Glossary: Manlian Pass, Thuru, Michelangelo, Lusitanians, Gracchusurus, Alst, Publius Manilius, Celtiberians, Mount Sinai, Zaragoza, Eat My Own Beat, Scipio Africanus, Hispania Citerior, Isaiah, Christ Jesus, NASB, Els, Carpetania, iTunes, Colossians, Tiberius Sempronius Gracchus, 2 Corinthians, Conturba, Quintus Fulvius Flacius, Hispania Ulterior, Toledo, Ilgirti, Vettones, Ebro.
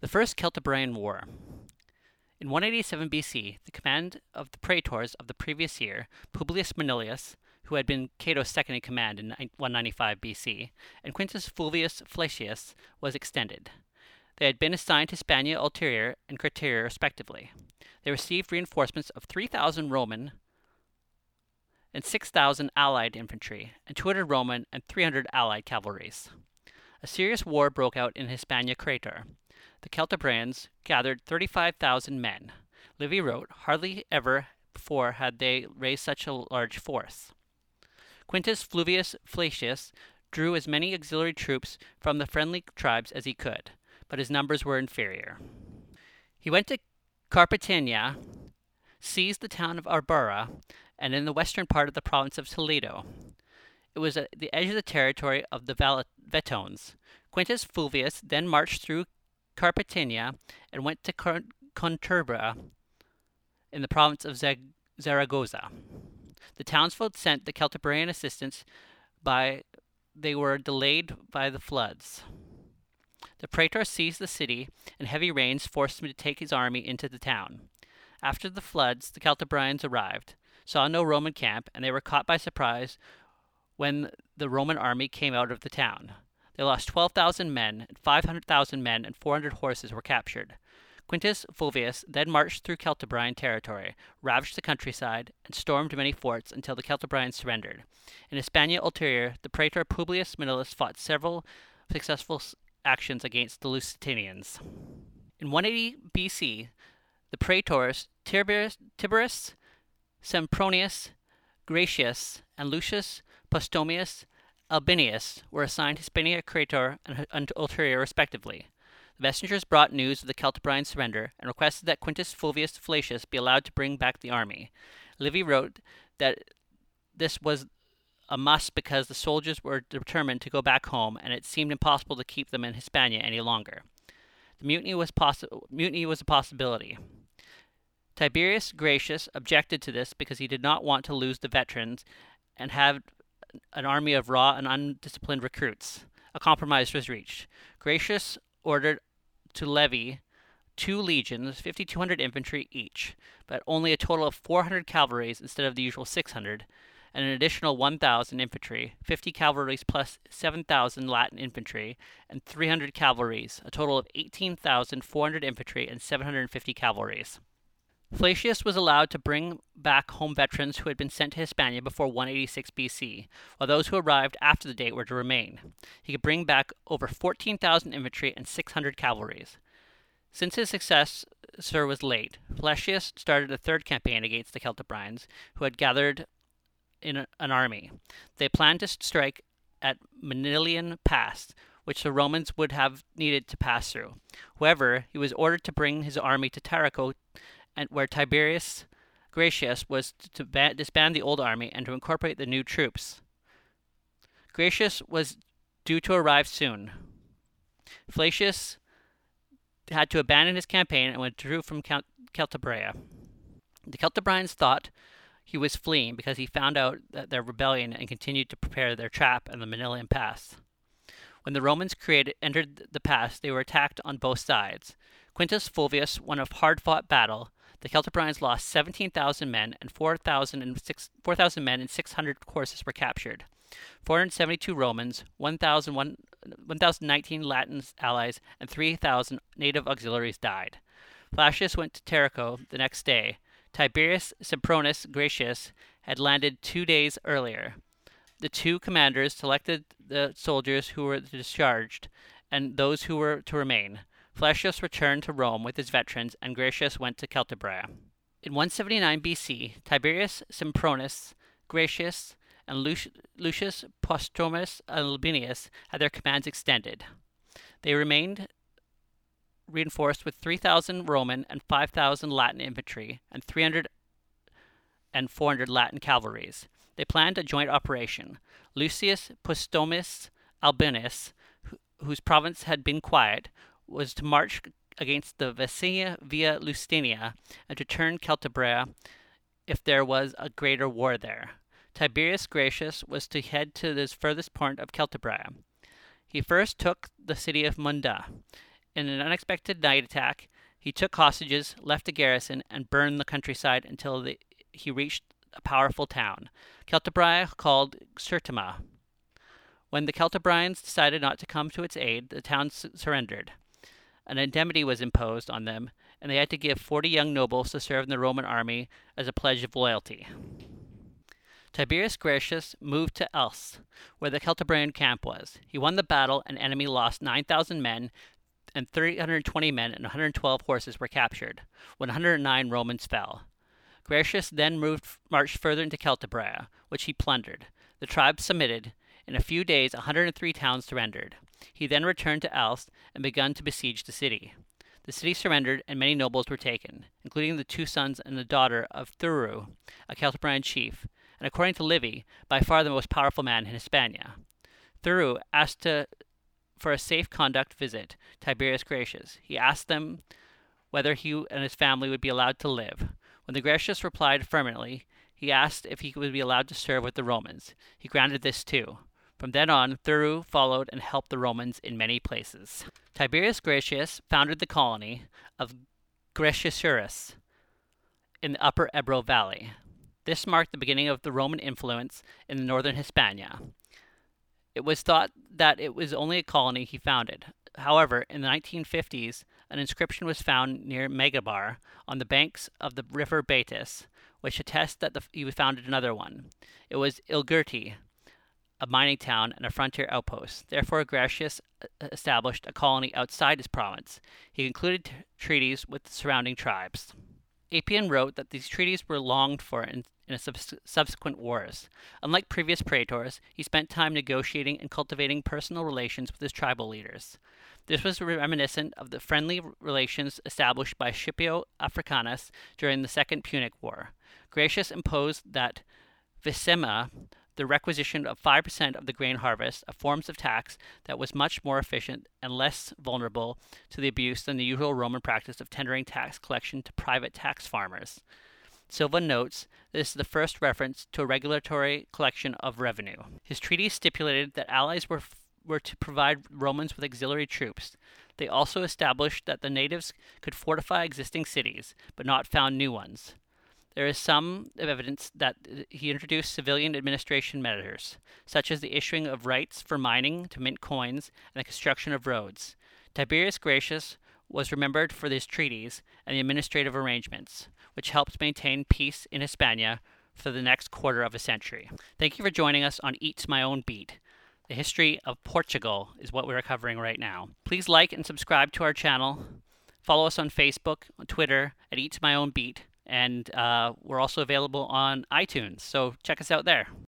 The First Celtiberian War. In 187 BC, the command of the praetors of the previous year, Publius Manilius, who had been Cato's second in command in 195 BC, and Quintus Fulvius Flacius, was extended. They had been assigned to Hispania Ulterior and Citerior respectively. They received reinforcements of 3,000 Roman and 6,000 allied infantry, and 200 Roman and 300 allied cavalries. A serious war broke out in Hispania Citerior. The Celtiberians gathered 35,000 men. Livy wrote, "Hardly ever before had they raised such a large force." Quintus Fulvius Flacius drew as many auxiliary troops from the friendly tribes as he could, but his numbers were inferior. He went to Carpetania, seized the town of Arbara, and in the western part of the province of Toledo. It was at the edge of the territory of the Vettones. Quintus Fulvius then marched through Carpetania and went to Conturba in the province of Zaragoza. The townsfolk sent the Celtiberian assistance, but they were delayed by the floods. The praetor seized the city, and heavy rains forced him to take his army into the town. After the floods, the Celtiberians arrived, saw no Roman camp, and they were caught by surprise when the Roman army came out of the town. They lost 12,000 men, 500,000 men, and 400 horses were captured. Quintus Fulvius then marched through Celtiberian territory, ravaged the countryside, and stormed many forts until the Celtiberians surrendered. In Hispania Ulterior, the praetor Publius Manilius fought several successful actions against the Lusitanians. In 180 BC, the praetors Tiberius Sempronius Gracchus and Lucius Postumius Albinus were assigned Hispania Citerior and Ulterior respectively. The messengers brought news of the Celtiberian surrender and requested that Quintus Fulvius Flacius be allowed to bring back the army. Livy wrote that this was a must because the soldiers were determined to go back home and it seemed impossible to keep them in Hispania any longer. The mutiny was a possibility. Tiberius Gracchus objected to this because he did not want to lose the veterans and have an army of raw and undisciplined recruits. A compromise was reached. Gracchus ordered to levy 2 legions, 5,200 infantry each, but only a total of 400 cavalries instead of the usual 600, and an additional 1,000 infantry, 50 cavalries plus 7,000 Latin infantry, and 300 cavalries, a total of 18,400 infantry and 750 cavalries. Flacius was allowed to bring back home veterans who had been sent to Hispania before 186 BC, while those who arrived after the date were to remain. He could bring back over 14,000 infantry and 600 cavalries. Since his successor was late, Flacius started a third campaign against the Celtiberians, who had gathered in an army. They planned to strike at Manlian Pass, which the Romans would have needed to pass through. However, he was ordered to bring his army to Tarraco, and where Tiberius Gracchus was to disband the old army and to incorporate the new troops. Gracchus was due to arrive soon. Flacius had to abandon his campaign and withdrew from Celtibria. The Celtiberians thought he was fleeing because he found out that their rebellion and continued to prepare their trap in the Manilian Pass. When the Romans entered the pass, they were attacked on both sides. Quintus Fulvius won a hard-fought battle. The Celtiberians lost 17,000 men, and 4,000 men and 600 horses were captured. 472 Romans, 1,019 Latin allies, and 3,000 native auxiliaries died. Flacius went to Tarraco the next day. Tiberius Sempronius Gracchus had landed 2 days earlier. The two commanders selected the soldiers who were discharged and those who were to remain. Flacius returned to Rome with his veterans, and Gracchus went to Celtibria. In 179 BC, Tiberius Sempronius Gracchus and Lucius Postumius Albinus had their commands extended. They remained reinforced with 3,000 Roman and 5,000 Latin infantry and 300 and 400 Latin cavalries. They planned a joint operation. Lucius Postumius Albinus, whose province had been quiet, was to march against the Visima via Lusitania and to turn Celtibria if there was a greater war there. Tiberius Gracchus was to head to the furthest point of Celtibria. He first took the city of Munda. In an unexpected night attack, he took hostages, left a garrison, and burned the countryside until he reached a powerful town, Celtibria, called Xertima. When the Celtiberians decided not to come to its aid, the town surrendered. An indemnity was imposed on them, and they had to give 40 young nobles to serve in the Roman army as a pledge of loyalty. Tiberius Gracchus moved to Els, where the Celtiberian camp was. He won the battle, and enemy lost 9,000 men, and 320 men and 112 horses were captured. 109 Romans fell. Gracchus then marched further into Celtibria, which he plundered. The tribe submitted. In a few days, 103 towns surrendered. He then returned to Alst and began to besiege the city. The city surrendered, and many nobles were taken, including the two sons and the daughter of Thuru, a Celtiberian chief, and according to Livy, by far the most powerful man in Hispania. Thuru asked for a safe conduct visit Tiberius Gracchus. He asked them whether he and his family would be allowed to live. When the Gracchus replied affirmatively, he asked if he would be allowed to serve with the Romans. He granted this too. From then on, Thuru followed and helped the Romans in many places. Tiberius Gracchus founded the colony of Gracchusurus in the upper Ebro valley. This marked the beginning of the Roman influence in the northern Hispania. It was thought that it was only a colony he founded. However, in the 1950s, an inscription was found near Megabar on the banks of the river Betis, which attests that he founded another one. It was Ilgirti, a mining town and a frontier outpost. Therefore, Gracchus established a colony outside his province. He concluded treaties with the surrounding tribes. Appian wrote that these treaties were longed for in subsequent wars. Unlike previous praetors, he spent time negotiating and cultivating personal relations with his tribal leaders. This was reminiscent of the friendly relations established by Scipio Africanus during the Second Punic War. Gracchus imposed that Visima, the requisition of 5% of the grain harvest, a form of tax that was much more efficient and less vulnerable to the abuse than the usual Roman practice of tendering tax collection to private tax farmers. Silva notes this is the first reference to a regulatory collection of revenue. His treaty stipulated that allies were to provide Romans with auxiliary troops. They also established that the natives could fortify existing cities, but not found new ones. There is some evidence that he introduced civilian administration measures, such as the issuing of rights for mining to mint coins and the construction of roads. Tiberius Gracchus was remembered for his treaties and the administrative arrangements, which helped maintain peace in Hispania for the next quarter of a century. Thank you for joining us on Eat My Own Beat. The history of Portugal is what we're covering right now. Please like and subscribe to our channel. Follow us on Facebook, on Twitter, at Eat My Own Beat. And we're also available on iTunes, so check us out there.